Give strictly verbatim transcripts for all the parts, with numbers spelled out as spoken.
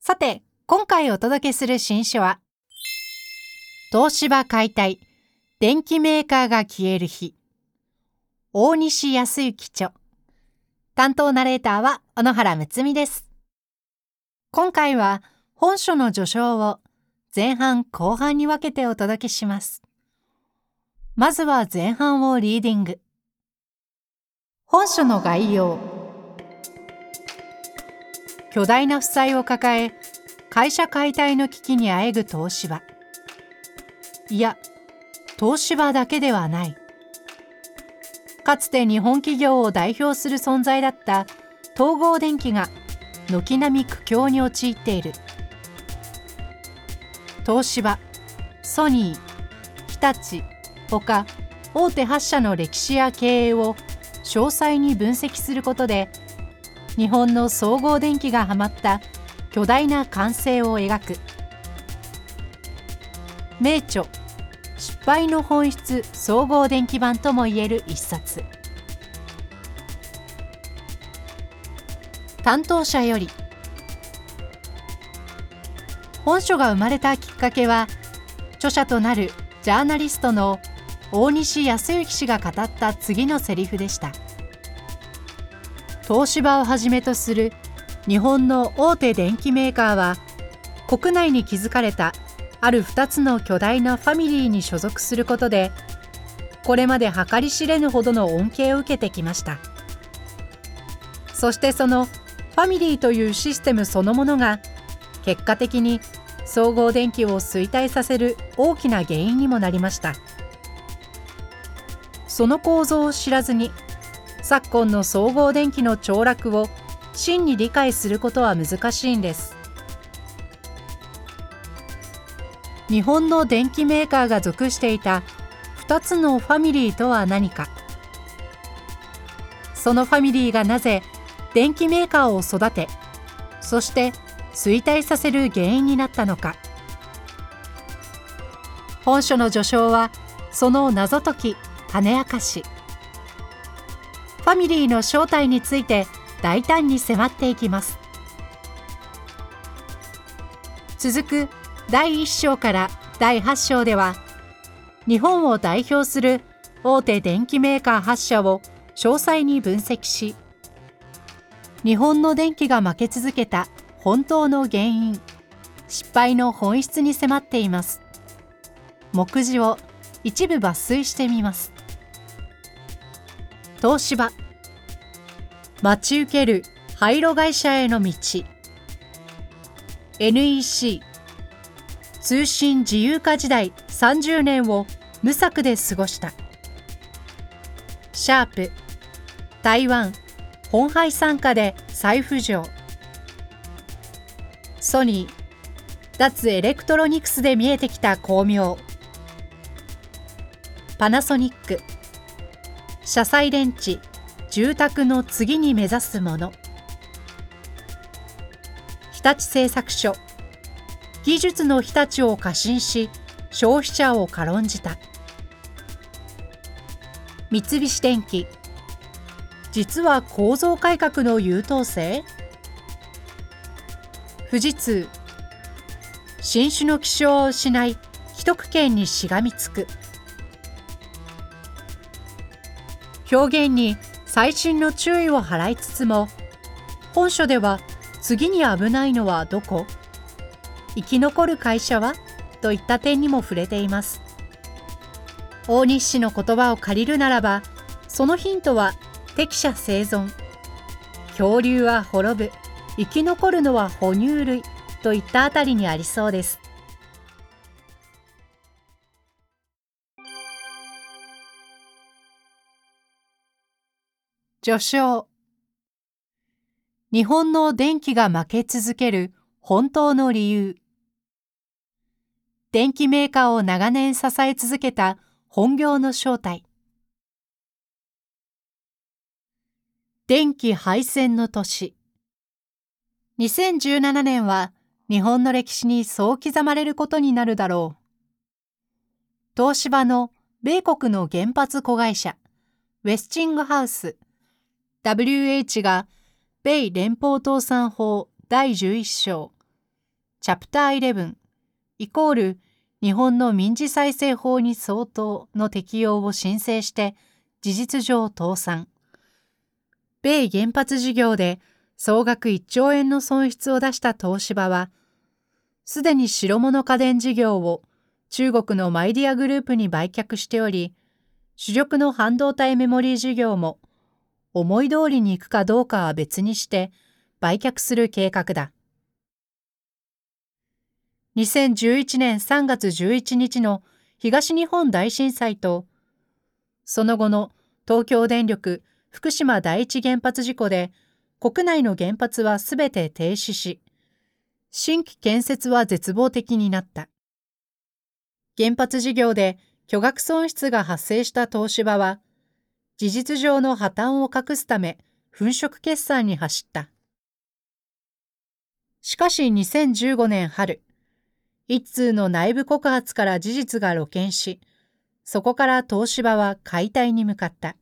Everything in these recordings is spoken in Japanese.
さて、今回お届けする新書は、東芝解体、電機メーカーが消える日、大西康之著。担当ナレーターは小野原睦美です。今回は本書の序章を前半後半に分けてお届けします。まずは前半をリーディング。本書の概要。巨大な負債を抱え、会社解体の危機にあえぐ東芝。いや、東芝だけではない。かつて日本企業を代表する存在だった東郷電機が軒並み苦境に陥っている。東芝、ソニー、日立、ほか大手はっ社の歴史や経営を詳細に分析することで、日本の総合電機がはまった巨大な完成を描く。名著、失敗の本質総合電機版ともいえる一冊。担当者より。本書が生まれたきっかけは、著者となるジャーナリストの大西康之氏が語った次のセリフでした。東芝をはじめとする日本の大手電機メーカーは、国内に築かれたあるふたつの巨大なファミリーに所属することで、これまで計り知れぬほどの恩恵を受けてきました。そしてそのファミリーというシステムそのものが、結果的に総合電機を衰退させる大きな原因にもなりました。その構造を知らずに、昨今の総合電機の凋落を真に理解することは難しいんです。日本の電機メーカーが属していたふたつのファミリーとは何か。そのファミリーがなぜ電機メーカーを育て、そして衰退させる原因になったのか。本書の序章はその謎解き、種明かし、ファミリーの正体について大胆に迫っていきます。続くだいいっ章からだいはち章では、日本を代表する大手電機メーカーはっ社を詳細に分析し、日本の電機が負け続けた本当の原因、失敗の本質に迫っています。目次を一部抜粋してみます。東芝、待ち受ける廃炉会社への道。 エヌイーシー、 通信自由化時代さんじゅうねんを無策で過ごした。シャープ、台湾本廃傘下で再浮上。ソニー、脱エレクトロニクスで見えてきた光明。パナソニック、車載電池、住宅の次に目指すもの。日立製作所、技術の日立を過信し消費者を軽んじた。三菱電機、実は構造改革の優等生。富士通、新種の希少を失い既得権にしがみつく。表現に細心の注意を払いつつも、本書では次に危ないのはどこ、生き残る会社はといった点にも触れています。大西氏の言葉を借りるならば、そのヒントは適者生存、恐竜は滅ぶ、生き残るのは哺乳類といったあたりにありそうです。序章、日本の電気が負け続ける本当の理由。電機メーカーを長年支え続けた本業の正体。電気廃線の年。にせんじゅうななねんは日本の歴史にそう刻まれることになるだろう。東芝の米国の原発子会社、ウェスチングハウス、ダブリューエイチ が米連邦倒産法だいじゅういっしょう、チャプターじゅういち、イコール日本の民事再生法に相当の適用を申請して事実上倒産。米原発事業で総額いっちょうえんの損失を出した東芝は、すでに白物家電事業を中国のマイディアグループに売却しており、主力の半導体メモリー事業も思い通りにいくかどうかは別にして、売却する計画だ。にせんじゅういちねんさんがつじゅういちにちの東日本大震災と、その後の東京電力福島第一原発事故で、国内の原発はすべて停止し、新規建設は絶望的になった。原発事業で巨額損失が発生した東芝は、事実上の破綻を隠すため、粉飾決算に走った。しかしにせんじゅうごねん春、一通の内部告発から事実が露見し、そこから東芝は解体に向かった。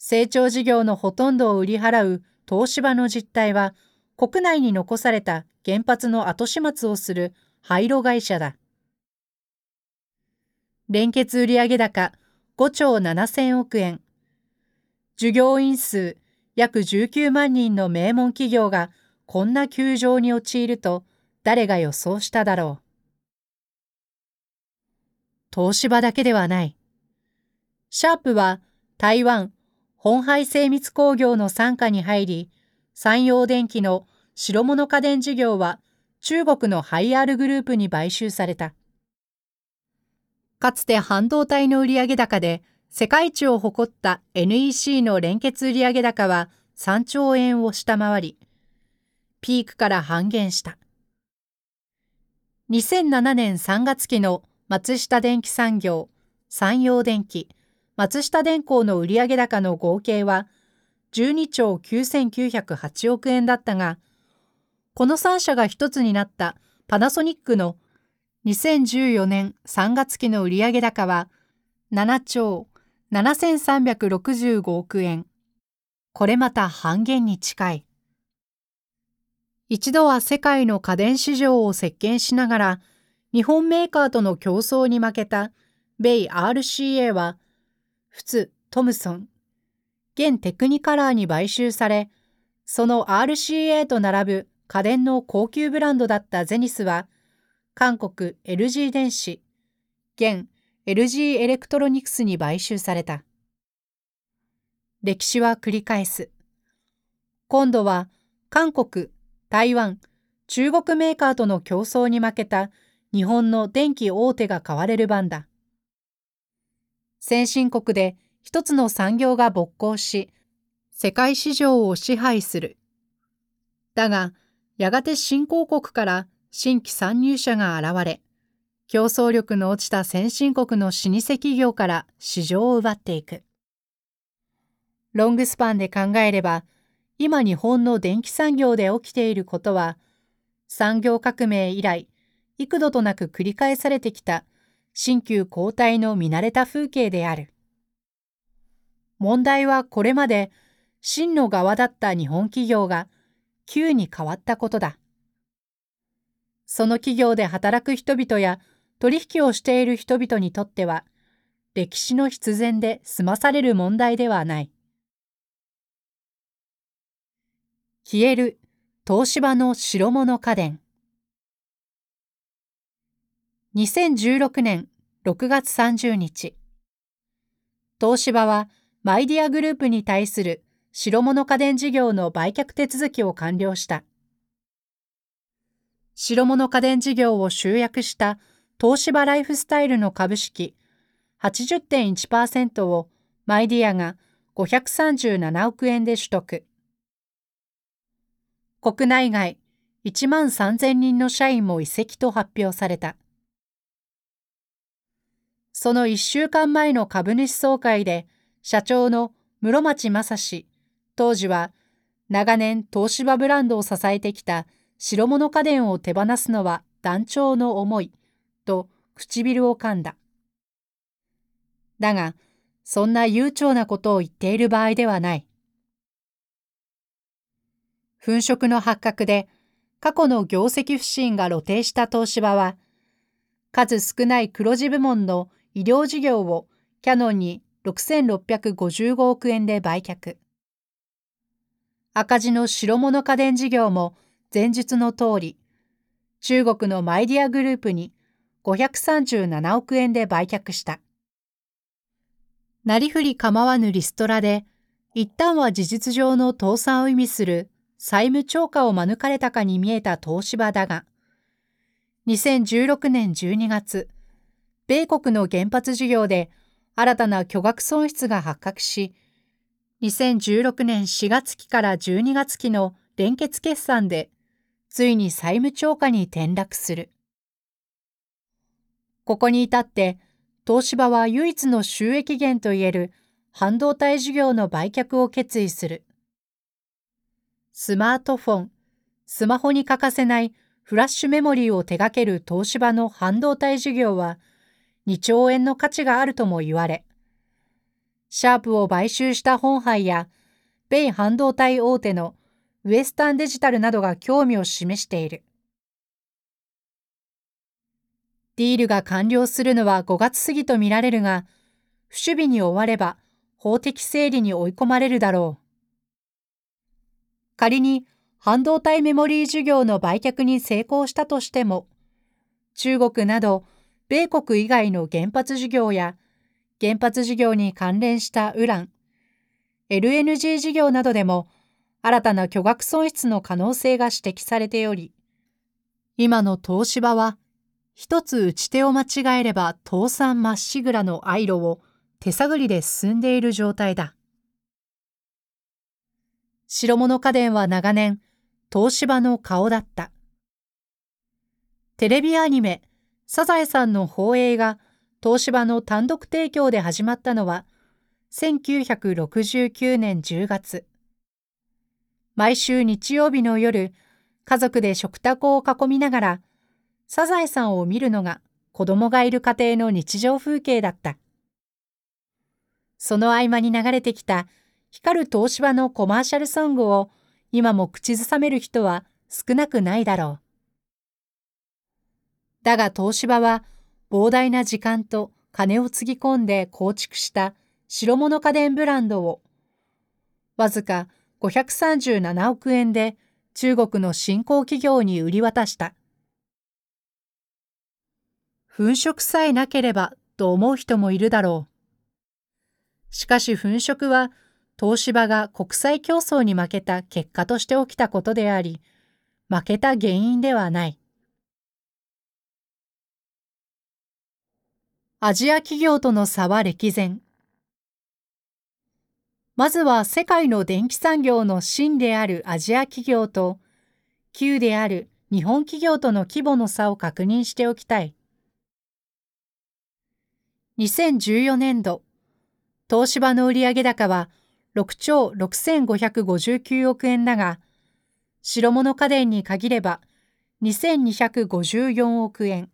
成長事業のほとんどを売り払う東芝の実態は、国内に残された原発の後始末をする廃炉会社だ。連結売上高ごちょうななせんおくえん、従業員数約じゅうきゅうまんにんの名門企業が、こんな窮状に陥ると誰が予想しただろう。東芝だけではない。シャープは台湾本廃精密工業の傘下に入り、三洋電機の白物家電事業は中国のハイアールグループに買収された。かつて半導体の売上高で世界一を誇った エヌイーシー の連結売上高はさんちょうえんを下回り、ピークから半減した。にせんななねんさんがつきの松下電機産業、三洋電機、松下電工の売上高の合計はじゅうにちょうきゅうせんきゅうひゃくはちおくえんだったが、このさんしゃが一つになったパナソニックのにせんじゅうよねんさんがつきの売上高はななちょうななせんさんびゃくろくじゅうごおくえん。これまた半減に近い。一度は世界の家電市場を席巻しながら、日本メーカーとの競争に負けた米 アールシーエー は、フツ・トムソン、現テクニカラーに買収され、その アールシーエー と並ぶ家電の高級ブランドだったゼニスは、韓国 エルジー 電子、現 エルジー エレクトロニクスに買収された。歴史は繰り返す。今度は韓国、台湾、中国メーカーとの競争に負けた日本の電機大手が買われる番だ。先進国で一つの産業が勃興し、世界市場を支配する。だが、やがて新興国から新規参入者が現れ、競争力の落ちた先進国の老舗企業から市場を奪っていく。ロングスパンで考えれば、今日本の電気産業で起きていることは、産業革命以来、幾度となく繰り返されてきた新旧交代の見慣れた風景である。問題はこれまで真の側だった日本企業が旧に変わったことだ。その企業で働く人々や取引をしている人々にとっては、歴史の必然で済まされる問題ではない。消える東芝の白物家電。にせんじゅうろくねんろくがつさんじゅうにち、東芝はマイディアグループに対する白物家電事業の売却手続きを完了した。白物家電事業を集約した東芝ライフスタイルの株式 はちじゅってんいちパーセント をマイディアがごひゃくさんじゅうななおくえんで取得。国内外いちまんさんぜんにんの社員も移籍と発表された。そのいっしゅうかんまえの株主総会で、社長の室町正史、当時は長年東芝ブランドを支えてきた白物家電を手放すのは断腸の思いと唇を噛んだ。だが、そんな悠長なことを言っている場合ではない。粉飾の発覚で過去の業績不振が露呈した東芝は、数少ない黒字部門の医療事業をキヤノンにろくせんろっぴゃくごじゅうごおくえんで売却。赤字の白物家電事業も前述の通り、中国のマイディアグループにごひゃくさんじゅうななおくえんで売却した。なりふり構わぬリストラで、一旦は事実上の倒産を意味する債務超過を免れたかに見えた東芝だが、にせんじゅうろくねんじゅうにがつ、米国の原発事業で新たな巨額損失が発覚し、にせんじゅうろくねんしがつきからじゅうにがつきの連結決算で、ついに債務超過に転落する。ここに至って、東芝は唯一の収益源といえる半導体事業の売却を決意する。スマートフォン、スマホに欠かせないフラッシュメモリーを手掛ける東芝の半導体事業は、にちょうえんの価値があるとも言われ、シャープを買収したホンハイや、米半導体大手のウエスタンデジタルなどが興味を示している。ディールが完了するのはごがつ過ぎとみられるが、不守備に追われば法的整理に追い込まれるだろう。仮に半導体メモリー事業の売却に成功したとしても、中国など米国以外の原発事業や、原発事業に関連したウラン、エルエヌジー 事業などでも、新たな巨額損失の可能性が指摘されており、今の東芝は、一つ打ち手を間違えれば倒産まっしぐらのアイロを手探りで進んでいる状態だ。白物家電は長年、東芝の顔だった。テレビアニメ、サザエさんの放映が、東芝の単独提供で始まったのはせんきゅうひゃくろくじゅうきゅうねんじゅうがつ。毎週日曜日の夜、家族で食卓を囲みながらサザエさんを見るのが子供がいる家庭の日常風景だった。その合間に流れてきた光る東芝のコマーシャルソングを今も口ずさめる人は少なくないだろう。だが東芝は、膨大な時間と金をつぎ込んで構築した白物家電ブランドを、わずかごひゃくさんじゅうななおくえんで中国の新興企業に売り渡した。粉飾さえなければと思う人もいるだろう。しかし粉飾は東芝が国際競争に負けた結果として起きたことであり、負けた原因ではない。アジア企業との差は歴然。まずは世界の電気産業の芯であるアジア企業と、きゅうである日本企業との規模の差を確認しておきたい。にせんじゅうよねんど、東芝の売上高はろくちょうろくせんごひゃくごじゅうきゅうおくえんだが、白物家電に限ればにせんにひゃくごじゅうよんおくえん。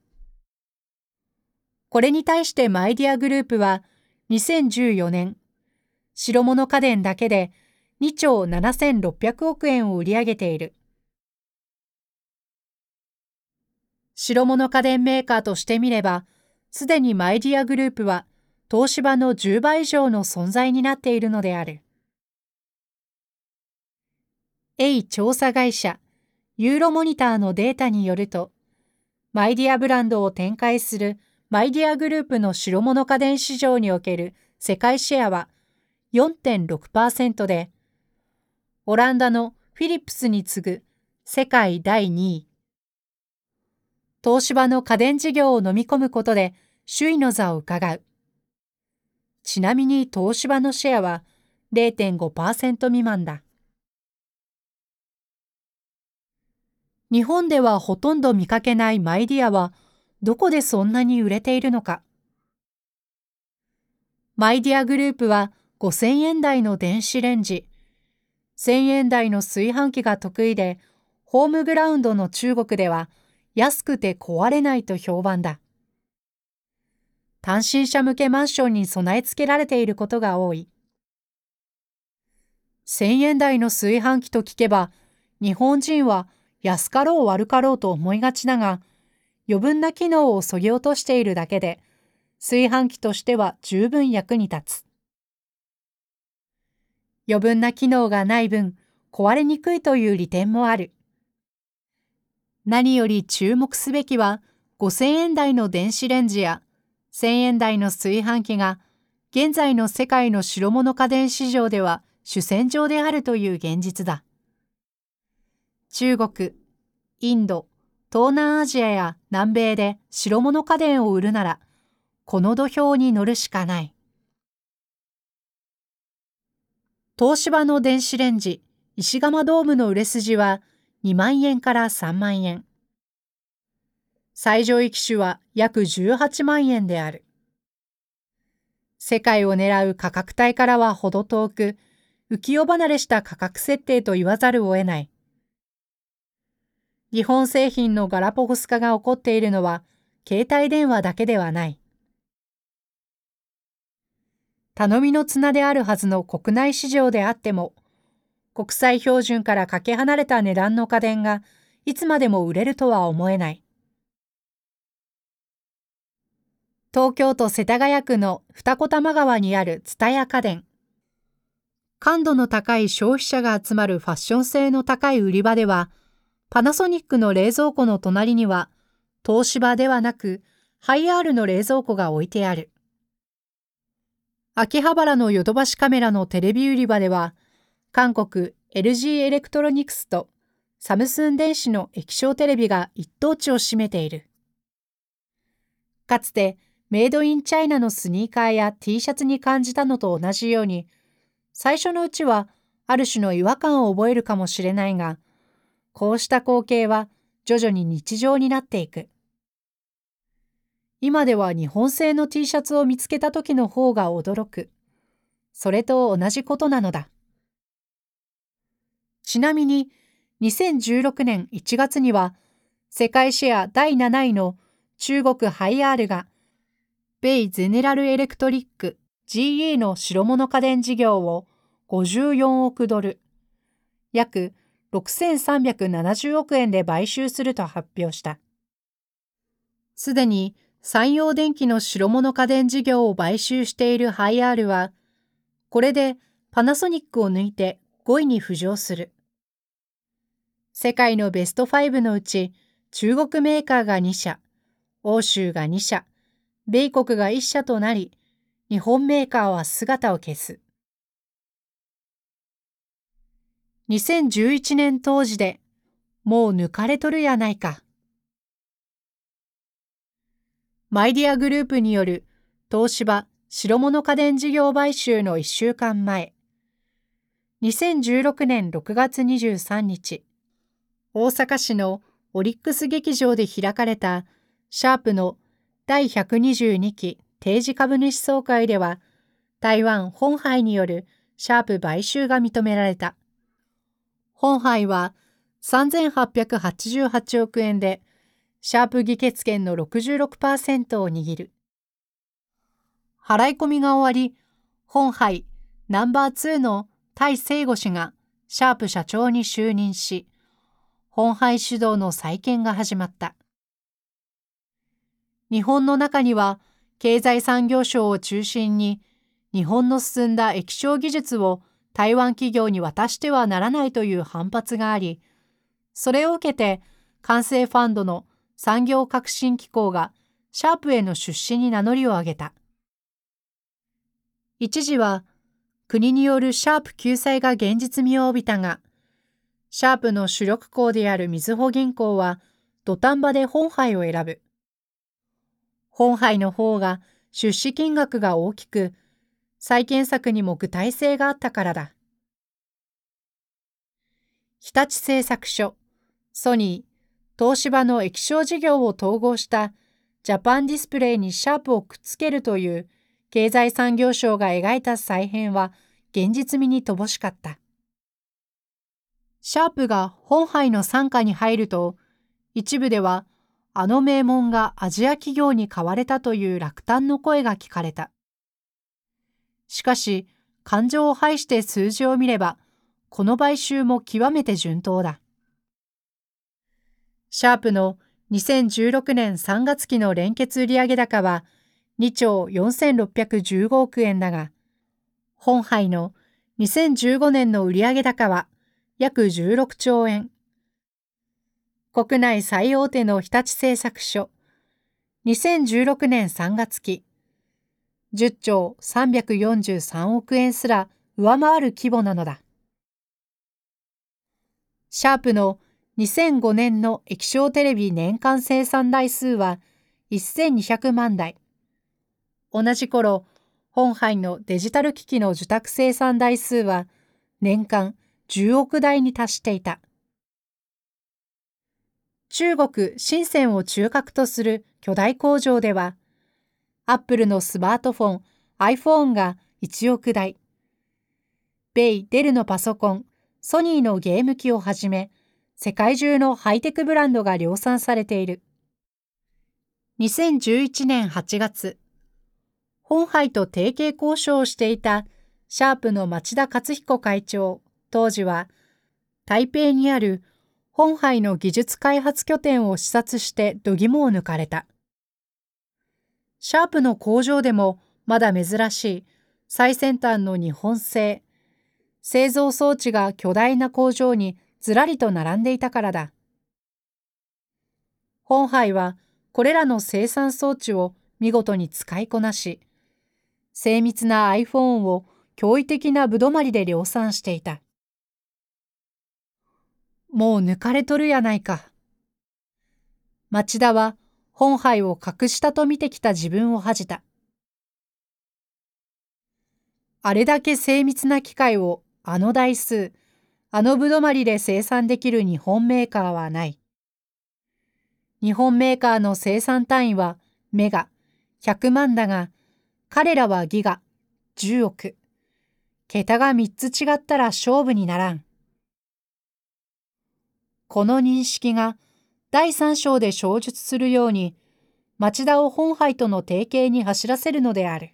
これに対してマイディアグループはにせんじゅうよねん、白物家電だけでにちょうななせんろっぴゃくおくえんを売り上げている。白物家電メーカーとしてみれば、すでにマイディアグループは東芝のじゅうばい以上の存在になっているのである。エーアイ調査会社、ユーロモニターのデータによると、マイディアブランドを展開するマイディアグループの白物家電市場における世界シェアは よんてんろくパーセント で、オランダのフィリップスに次ぐ世界だいにい。東芝の家電事業を飲み込むことで首位の座をうかがう。ちなみに東芝のシェアは れいてんごパーセント 未満だ。日本ではほとんど見かけないマイディアは、どこでそんなに売れているのか。マイディアグループはごせんえん台の電子レンジ、せんえん台の炊飯器が得意で、ホームグラウンドの中国では安くて壊れないと評判だ。単身者向けマンションに備え付けられていることが多い。せんえん台の炊飯器と聞けば、日本人は安かろう悪かろうと思いがちだが、余分な機能を削ぎ落としているだけで、炊飯器としては十分役に立つ。余分な機能がない分、壊れにくいという利点もある。何より注目すべきは、ごせんえん台の電子レンジやせんえん台の炊飯器が、現在の世界の白物家電市場では主戦場であるという現実だ。中国、インド、東南アジアや南米で白物家電を売るなら、この土俵に乗るしかない。東芝の電子レンジ、石窯ドームの売れ筋はにまんえんからさんまんえん。最上位機種は約じゅうはちまんえんである。世界を狙う価格帯からはほど遠く、浮世離れした価格設定と言わざるを得ない。日本製品のガラポゴス化が起こっているのは、携帯電話だけではない。頼みの綱であるはずの国内市場であっても、国際標準からかけ離れた値段の家電が、いつまでも売れるとは思えない。東京都世田谷区の二子玉川にある蔦屋家電。感度の高い消費者が集まるファッション性の高い売り場では、パナソニックの冷蔵庫の隣には、東芝ではなく、ハイアールの冷蔵庫が置いてある。秋葉原のヨドバシカメラのテレビ売り場では、韓国 エルジー エレクトロニクスとサムスン電子の液晶テレビが一等地を占めている。かつて、メイドインチャイナのスニーカーや T シャツに感じたのと同じように、最初のうちはある種の違和感を覚えるかもしれないが、こうした光景は徐々に日常になっていく。今では日本製の T シャツを見つけた時の方が驚く。それと同じことなのだ。ちなみに、にせんじゅうろくねんいちがつには、世界シェアだいなないの中国ハイアールが、米ゼネラルエレクトリック ジーイー の白物家電事業をごじゅうよんおくドル、約ろくせんさんびゃくななじゅうおくえんで買収すると発表した。すでに三洋電機の白物家電事業を買収しているハイアールは、これでパナソニックを抜いてごいに浮上する。世界のベストごのうち、中国メーカーがにしゃ、欧州がにしゃ、米国がいっしゃとなり、日本メーカーは姿を消す。にせんじゅういちねん当時で、もう抜かれとるやないか。マイディアグループによる東芝白物家電事業買収のいっしゅうかんまえ、にせんじゅうろくねんろくがつにじゅうさんにち、大阪市のオリックス劇場で開かれたシャープのだいひゃくにじゅうにき定時株主総会では、台湾ホンハイによるシャープ買収が認められた。ホンハイはさんぜんはっぴゃくはちじゅうはちおくえんで、シャープ議決権の ろくじゅうろくパーセント を握る。払い込みが終わり、ホンハイナンバーツーの戴成吾氏がシャープ社長に就任し、ホンハイ主導の再建が始まった。日本の中には、経済産業省を中心に、日本の進んだ液晶技術を台湾企業に渡してはならないという反発があり、それを受けて、関西ファンドの産業革新機構がシャープへの出資に名乗りを上げた。一時は、国によるシャープ救済が現実味を帯びたが、シャープの主力校であるみずほ銀行は、土壇場でホンハイを選ぶ。ホンハイの方が出資金額が大きく、再建策にも具体性があったからだ。日立製作所、ソニー、東芝の液晶事業を統合したジャパンディスプレイにシャープをくっつけるという経済産業省が描いた再編は現実味に乏しかった。シャープが本杯の傘下に入ると、一部ではあの名門がアジア企業に買われたという落胆の声が聞かれた。しかし、感情を排して数字を見れば、この買収も極めて順当だ。シャープのにせんじゅうろくねんさんがつ期の連結売上高はにちょうよんせんろっぴゃくじゅうごおくえんだが、本杯のにせんじゅうごねんの売上高は約じゅうろくちょうえん。国内最大手の日立製作所、にせんじゅうろくねんさんがつ期、じゅっちょうさんびゃくよんじゅうさんおくえんすら上回る規模なのだ。シャープのにせんごねんの液晶テレビ年間生産台数はせんにひゃくまんだい。同じ頃、本杯のデジタル機器の受託生産台数は年間じゅうおくだいに達していた。中国・深センを中核とする巨大工場では、アップルのスマートフォン iPhone がいちおくだい、米・デルのパソコン、ソニーのゲーム機をはじめ、世界中のハイテクブランドが量産されている。にせんじゅういちねんはちがつ、本杯と提携交渉をしていたシャープの町田克彦会長、当時は台北にある本杯の技術開発拠点を視察して度肝を抜かれた。シャープの工場でもまだ珍しい最先端の日本製、製造装置が巨大な工場にずらりと並んでいたからだ。本杯はこれらの生産装置を見事に使いこなし、精密な iPhone を驚異的なぶどまりで量産していた。もう抜かれとるやないか。町田は本杯を格下と見てきた自分を恥じた。あれだけ精密な機械をあの台数、あのぶどまりで生産できる日本メーカーはない。日本メーカーの生産単位はメガひゃくまんだが、彼らはギガじゅうおく。桁がみっつ違ったら勝負にならん。この認識がだいさん章で詳述するように、町田を本杯との提携に走らせるのである。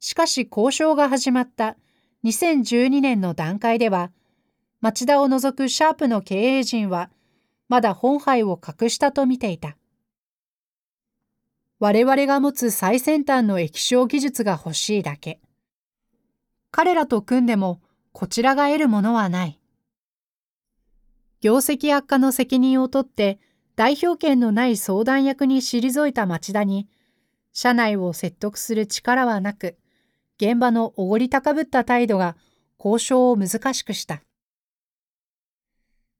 しかし交渉が始まったにせんじゅうにねんの段階では、町田を除くシャープの経営陣は、まだ本杯を格下と見ていた。我々が持つ最先端の液晶技術が欲しいだけ。彼らと組んでも、こちらが得るものはない。業績悪化の責任を取って代表権のない相談役に退いた町田に、社内を説得する力はなく、現場のおごり高ぶった態度が交渉を難しくした。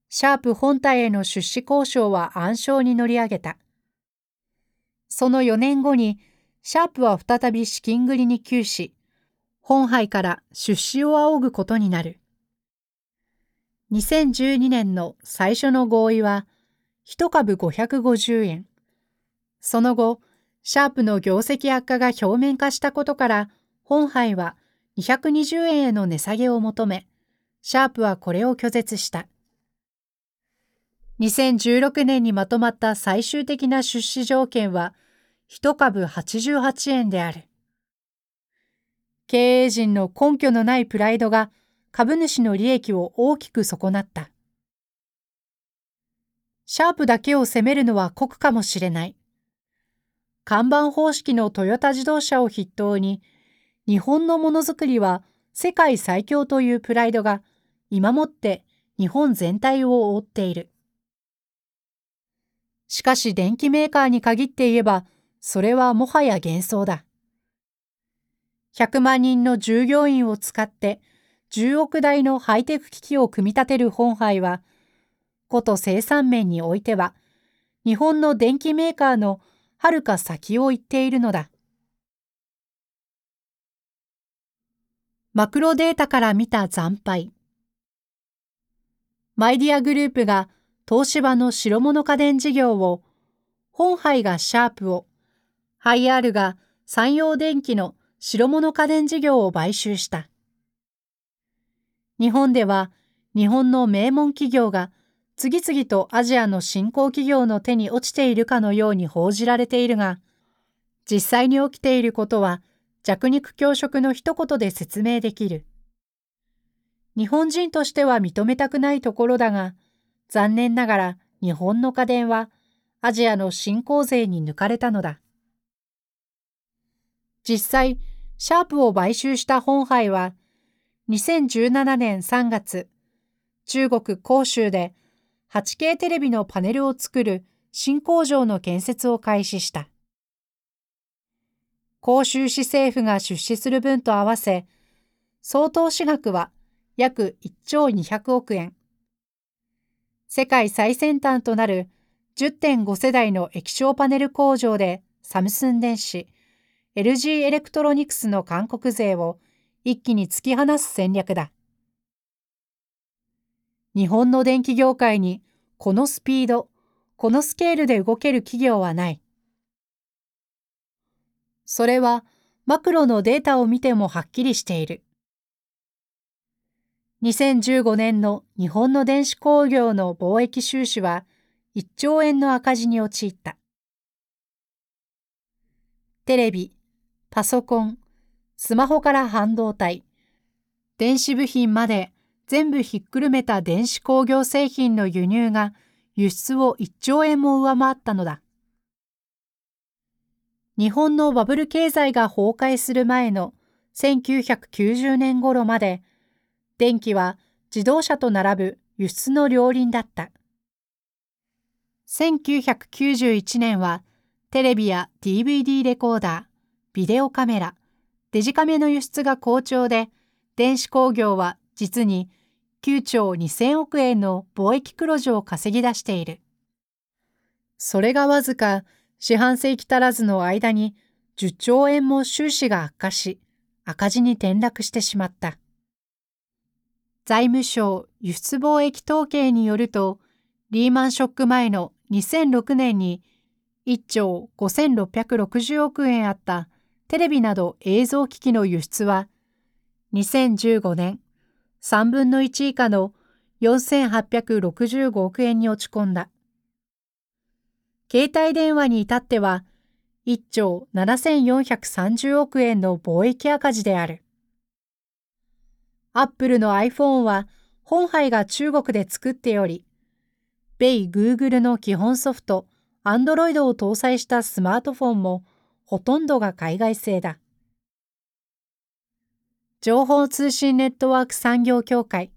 シャープ本体への出資交渉は暗礁に乗り上げた。そのよねんごに、シャープは再び資金繰りに窮し、本杯から出資を仰ぐことになる。にせんじゅうにねんの最初の合意は、いちかぶごひゃくごじゅうえん。その後、シャープの業績悪化が表面化したことから、本杯はにひゃくにじゅうえんへの値下げを求め、シャープはこれを拒絶した。にせんじゅうろくねんにまとまった最終的な出資条件は、いちかぶはちじゅうはちえんである。経営陣の根拠のないプライドが、株主の利益を大きく損なった。シャープだけを責めるのは酷かもしれない。看板方式のトヨタ自動車を筆頭に、日本のものづくりは世界最強というプライドが今もって日本全体を覆っている。しかし電機メーカーに限って言えば、それはもはや幻想だ。ひゃくまんにんの従業員を使って、じゅうおくだいのハイテク機器を組み立てる本杯は、こと生産面においては、日本の電機メーカーのはるか先を行っているのだ。マクロデータから見た惨敗。マイディアグループが東芝の白物家電事業を、ホンハイがシャープを、ハイアールが三洋電機の白物家電事業を買収した。日本では日本の名門企業が次々とアジアの新興企業の手に落ちているかのように報じられているが、実際に起きていることは弱肉強食の一言で説明できる。日本人としては認めたくないところだが、残念ながら日本の家電はアジアの新興勢に抜かれたのだ。実際、シャープを買収したホンハイは、にせんじゅうななねんさんがつ、中国広州で はちケー テレビのパネルを作る新工場の建設を開始した。広州市政府が出資する分と合わせ、総投資額は約いっちょうにひゃくおくえん。世界最先端となる じゅってんご 世代の液晶パネル工場でサムスン電子、エルジー エレクトロニクスの韓国勢を一気に突き放す戦略だ。日本の電機業界にこのスピード、このスケールで動ける企業はない。それはマクロのデータを見てもはっきりしている。にせんじゅうごねんの日本の電子工業の貿易収支はいっちょうえんの赤字に陥った。テレビ、パソコン、スマホから半導体、電子部品まで全部ひっくるめた電子工業製品の輸入が輸出をいっちょうえんも上回ったのだ。日本のバブル経済が崩壊する前のせんきゅうひゃくきゅうじゅうねん頃まで、電機は自動車と並ぶ輸出の両輪だった。せんきゅうひゃくきゅうじゅういちねんはテレビや ディーブイディー レコーダー、ビデオカメラ、デジカメの輸出が好調で、電子工業は実にきゅうちょうにせんおくえんの貿易黒字を稼ぎ出している。それがわずか四半世紀足らずの間にじゅっちょうえんも収支が悪化し、赤字に転落してしまった。財務省輸出貿易統計によると、リーマンショック前のにせんろくねんにいっちょうごせんろっぴゃくろくじゅうおくえんあったテレビなど映像機器の輸出は、にせんじゅうごねん、さんぶんのいち以下のよんせんはっぴゃくろくじゅうごおくえんに落ち込んだ。携帯電話に至っては、いっちょうななせんよんひゃくさんじゅうおくえんの貿易赤字である。アップルの iPhone は、ホンハイが中国で作っており、米 Google の基本ソフト、Android を搭載したスマートフォンも、ほとんどが海外製だ。情報通信ネットワーク産業協会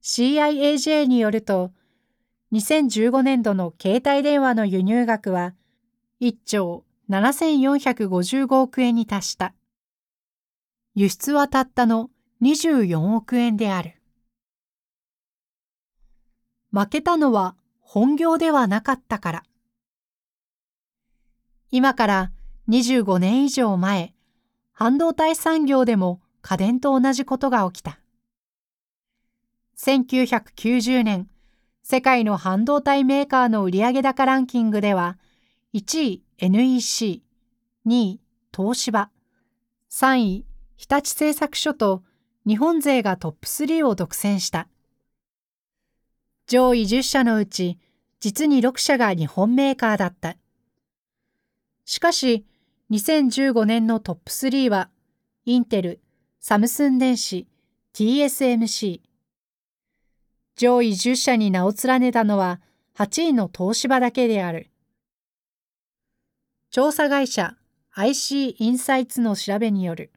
シーアイエージェー によると、にせんじゅうごねんどの携帯電話の輸入額はいいっちょうななせんよんひゃくごじゅうごおくえんに達した。輸出はたったのにじゅうよんおくえんである。負けたのは本業ではなかったから。今からにじゅうごねん以上前、半導体産業でも家電と同じことが起きた。せんきゅうひゃくきゅうじゅうねん、世界の半導体メーカーの売上高ランキングでは、いちい エヌイーシー、にい東芝、さんい日立製作所と日本勢がトップスリーを独占した。上位じゅっしゃのうち、実にろくしゃが日本メーカーだった。しかし、にせんじゅうごねんのトップスリーは、インテル、サムスン電子、ティーエスエムシー。上位じゅっしゃに名を連ねたのははちいの東芝だけである。調査会社 アイシーインサイツ の調べによる。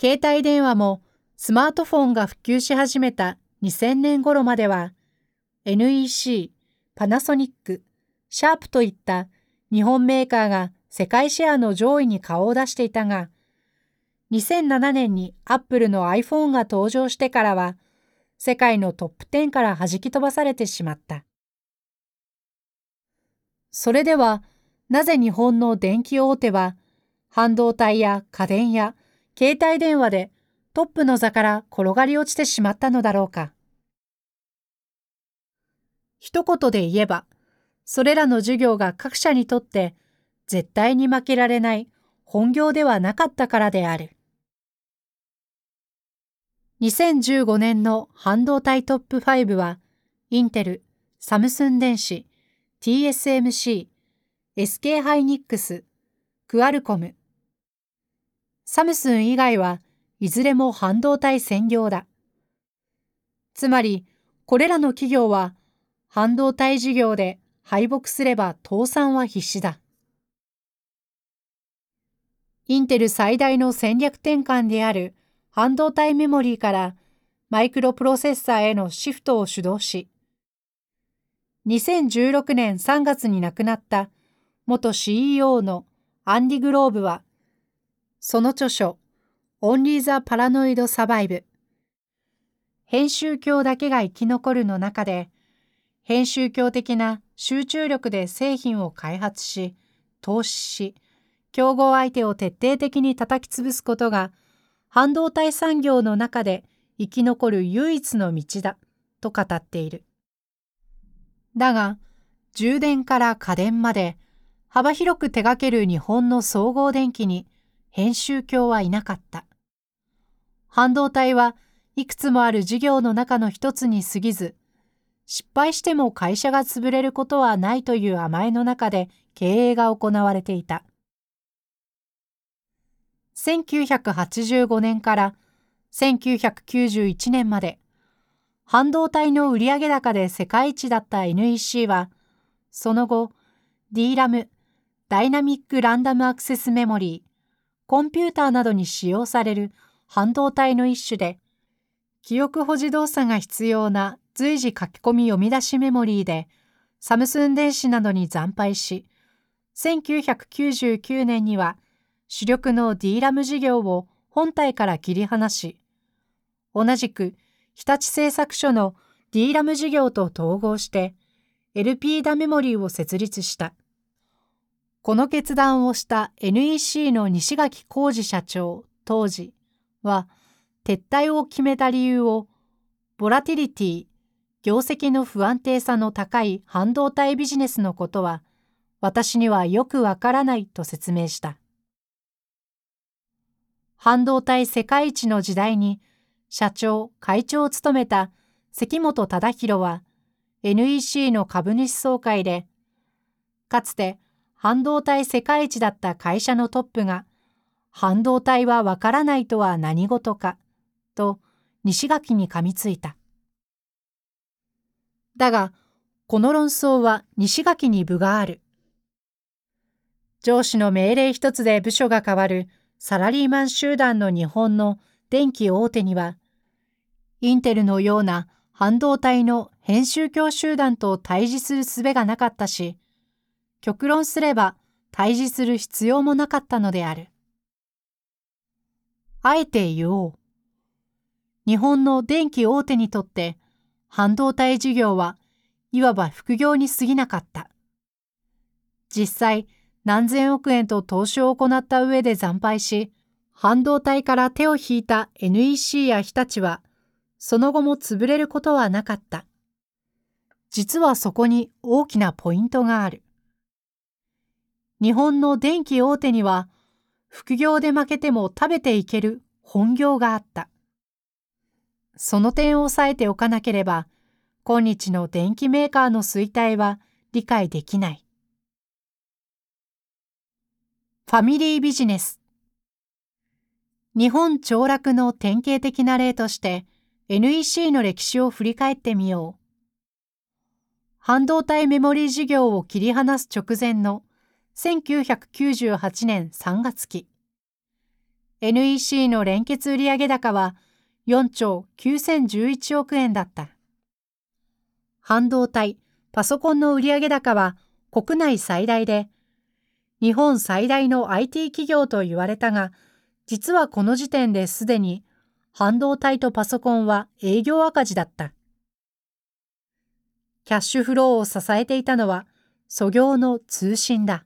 携帯電話もスマートフォンが普及し始めたにせんねん頃までは、エヌイーシー、パナソニック、シャープといった日本メーカーが世界シェアの上位に顔を出していたが、にせんななねんにアップルの iPhone が登場してからは、世界のトップじゅうから弾き飛ばされてしまった。それでは、なぜ日本の電機大手は、半導体や家電や携帯電話でトップの座から転がり落ちてしまったのだろうか。一言で言えば、それらの授業が各社にとって絶対に負けられない本業ではなかったからである。にせんじゅうごねんの半導体トップごは、インテル、サムスン電子、ティーエスエムシー、エスケー ハイニックス、クアルコム。サムスン以外はいずれも半導体専業だ。つまり、これらの企業は半導体事業で敗北すれば倒産は必至だ。インテル最大の戦略転換である半導体メモリーからマイクロプロセッサーへのシフトを主導し、にせんじゅうろくねんさんがつに亡くなった元 シーイーオー のアンディ・グローブは、その著書Only the Paranoid Survive、編集教だけが生き残るの中で、編集教的な集中力で製品を開発し、投資し、競合相手を徹底的に叩き潰すことが、半導体産業の中で生き残る唯一の道だ、と語っている。だが、充電から家電まで、幅広く手掛ける日本の総合電機に、編集教はいなかった。半導体はいくつもある事業の中の一つに過ぎず、失敗しても会社が潰れることはないという甘えの中で経営が行われていた。せんきゅうひゃくはちじゅうごねんからせんきゅうひゃくきゅうじゅういちねんまで、半導体の売上高で世界一だった エヌイーシー は、その後、ディーラム、ダイナミックランダムアクセスメモリー、コンピューターなどに使用される半導体の一種で、記憶保持動作が必要な随時書き込み読み出しメモリーで、サムスン電子などに惨敗し、せんきゅうひゃくきゅうじゅうきゅうねんには主力の ディーラム 事業を本体から切り離し、同じく日立製作所の ディーラム 事業と統合して、エルピー ダメモリーを設立した。この決断をした エヌイーシー の西垣浩二社長当時は、撤退を決めた理由を、ボラティリティ、業績の不安定さの高い半導体ビジネスのことは、私にはよくわからないと説明した。半導体世界一の時代に、社長・会長を務めた関本忠宏は、エヌイーシー の株主総会で、かつて、半導体世界一だった会社のトップが、半導体はわからないとは何事か、と西垣に噛みついた。だが、この論争は西垣に分がある。上司の命令一つで部署が変わるサラリーマン集団の日本の電機大手には、インテルのような半導体の編集教集団と対峙する術がなかったし、極論すれば対峙する必要もなかったのである。あえて言おう。日本の電機大手にとって半導体事業はいわば副業に過ぎなかった。実際何千億円と投資を行った上で惨敗し、半導体から手を引いた エヌイーシー や日立はその後も潰れることはなかった。実はそこに大きなポイントがある。日本の電機大手には、副業で負けても食べていける本業があった。その点を押さえておかなければ、今日の電機メーカーの衰退は理解できない。ファミリービジネス。日本凋落の典型的な例として、エヌイーシー の歴史を振り返ってみよう。半導体メモリー事業を切り離す直前の、せんきゅうひゃくきゅうじゅうはちねんさんがつ期、エヌイーシー の連結売上高はよんちょうきゅうせんじゅういちおく円だった。半導体、パソコンの売上高は国内最大で、日本最大の アイティー 企業と言われたが、実はこの時点ですでに半導体とパソコンは営業赤字だった。キャッシュフローを支えていたのは、租業の通信だ。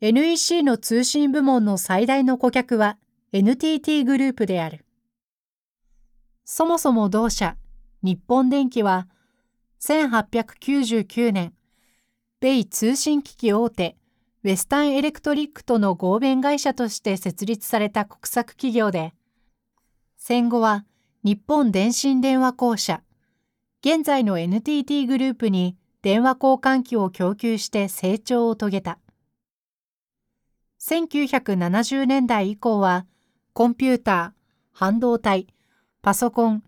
エヌイーシー の通信部門の最大の顧客はエヌティーティー グループである。そもそも同社、日本電機は、せんはっぴゃくきゅうじゅうきゅうねん、米通信機器大手、ウェスタンエレクトリックとの合弁会社として設立された国策企業で、戦後は日本電信電話公社、現在の エヌティーティー グループに電話交換機を供給して成長を遂げた。せんきゅうひゃくななじゅうねんだい以降は、コンピューター、半導体、パソコン、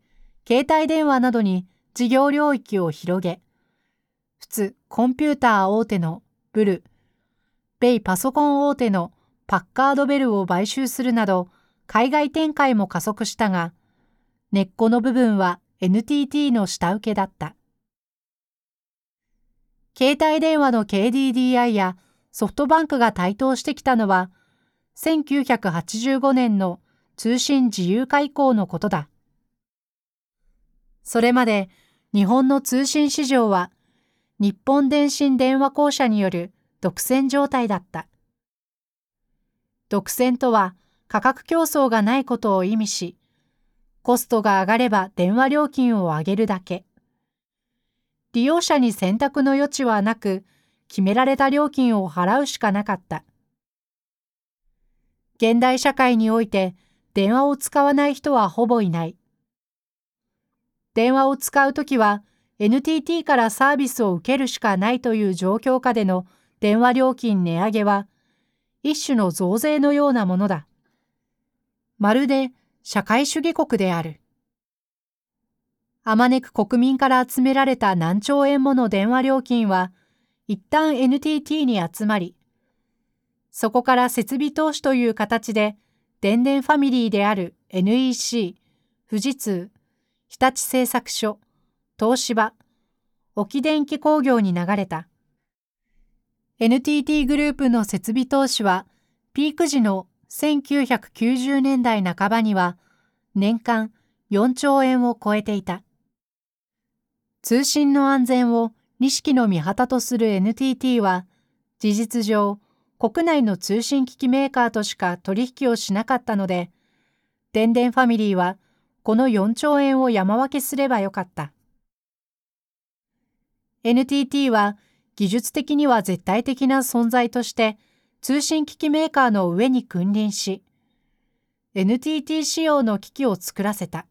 携帯電話などに事業領域を広げ、普通コンピューター大手のブル、米パソコン大手のパッカードベルを買収するなど、海外展開も加速したが、根っこの部分は エヌティーティー の下請けだった。携帯電話の ケーディーディーアイ やソフトバンクが台頭してきたのは、せんきゅうひゃくはちじゅうごねんの通信自由化以降のことだ。それまで日本の通信市場は、日本電信電話公社による独占状態だった。独占とは価格競争がないことを意味し、コストが上がれば電話料金を上げるだけ。利用者に選択の余地はなく、決められた料金を払うしかなかった。現代社会において電話を使わない人はほぼいない。電話を使うときは エヌティーティー からサービスを受けるしかないという状況下での電話料金値上げは、一種の増税のようなものだ。まるで社会主義国である。あまねく国民から集められた何兆円もの電話料金は、一旦 エヌティーティー に集まり、そこから設備投資という形で、電電ファミリーである エヌイーシー、富士通、日立製作所、東芝、沖電機工業に流れた。エヌティーティー グループの設備投資は、ピーク時のせんきゅうひゃくきゅうじゅうねんだいなかばには、年間よんちょうえんを超えていた。通信の安全を錦の御旗とする エヌティーティー は、事実上、国内の通信機器メーカーとしか取引をしなかったので、電電ファミリーは、このよんちょうえんを山分けすればよかった。エヌティーティー は、技術的には絶対的な存在として通信機器メーカーの上に君臨し、エヌティーティー 仕様の機器を作らせた。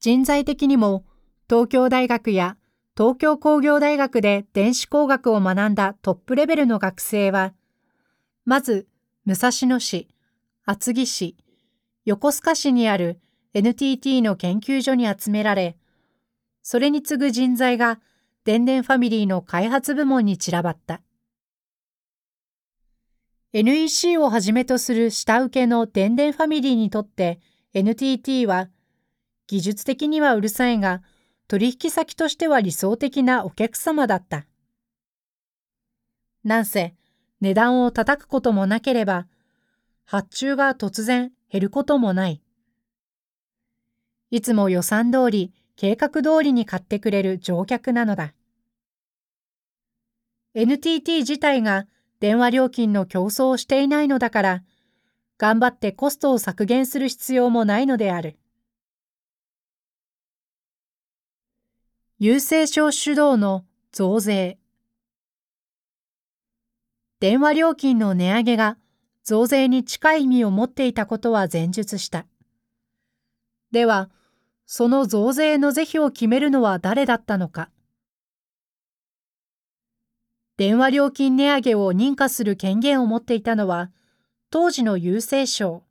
人材的にも東京大学や東京工業大学で電子工学を学んだトップレベルの学生は、まず武蔵野市、厚木市、横須賀市にある エヌティーティー の研究所に集められ、それに次ぐ人材が電電ファミリーの開発部門に散らばった。エヌイーシー をはじめとする下請けの電電ファミリーにとって エヌティーティー は、技術的にはうるさいが、取引先としては理想的なお客様だった。なんせ、値段を叩くこともなければ、発注が突然減ることもない。いつも予算通り、計画通りに買ってくれる乗客なのだ。エヌティーティー 自体が電話料金の競争をしていないのだから、頑張ってコストを削減する必要もないのである。郵政省主導の増税。電話料金の値上げが増税に近い意味を持っていたことは前述した。では、その増税の是非を決めるのは誰だったのか。電話料金値上げを認可する権限を持っていたのは、当時の郵政省、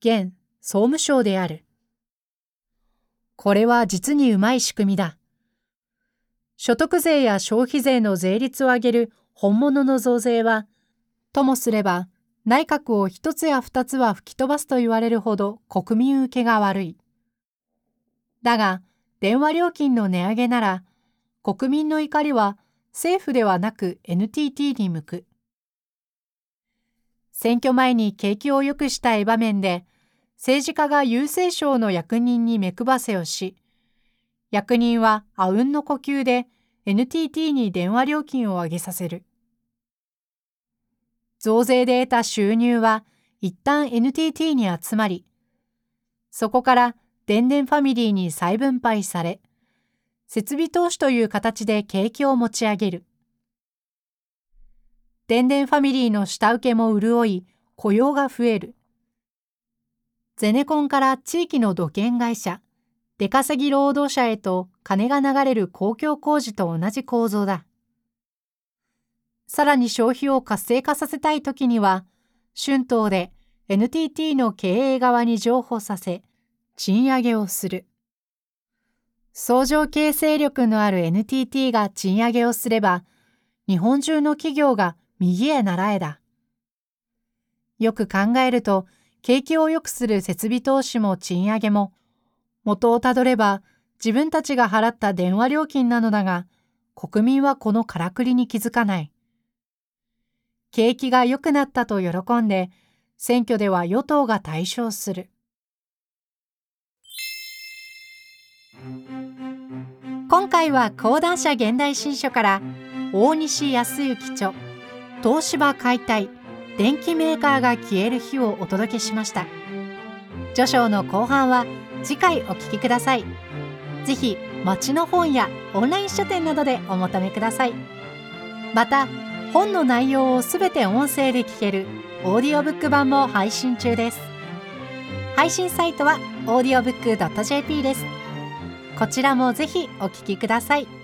現総務省である。これは実にうまい仕組みだ。所得税や消費税の税率を上げる本物の増税は、ともすれば内閣を一つや二つは吹き飛ばすと言われるほど国民受けが悪い。だが、電話料金の値上げなら、国民の怒りは政府ではなく エヌティーティー に向く。選挙前に景気を良くしたい場面で、政治家が郵政省の役人に目配せをし、役人はあうんの呼吸で エヌティーティー に電話料金を上げさせる。増税で得た収入は一旦 エヌティーティー に集まり、そこから電電ファミリーに再分配され、設備投資という形で景気を持ち上げる。電電ファミリーの下請けも潤い、雇用が増える。ゼネコンから地域の土建会社、出稼ぎ労働者へと金が流れる公共工事と同じ構造だ。さらに消費を活性化させたいときには、春闘で エヌティーティー の経営側に譲歩させ、賃上げをする。相乗形成力のある エヌティーティー が賃上げをすれば、日本中の企業が右へ習えだ。よく考えると、景気を良くする設備投資も賃上げも、元をたどれば自分たちが払った電話料金なのだが、国民はこのからくりに気づかない。景気が良くなったと喜んで、選挙では与党が大勝する。今回は講談社現代新書から、大西康之著、東芝解体、電機メーカーが消える日をお届けしました。序章の後半は次回お聞きください。ぜひ街の本やオンライン書店などでお求めください。また、本の内容をすべて音声で聞けるオーディオブック版も配信中です。配信サイトは オーディオブックドットジェーピー です。こちらもぜひお聞きください。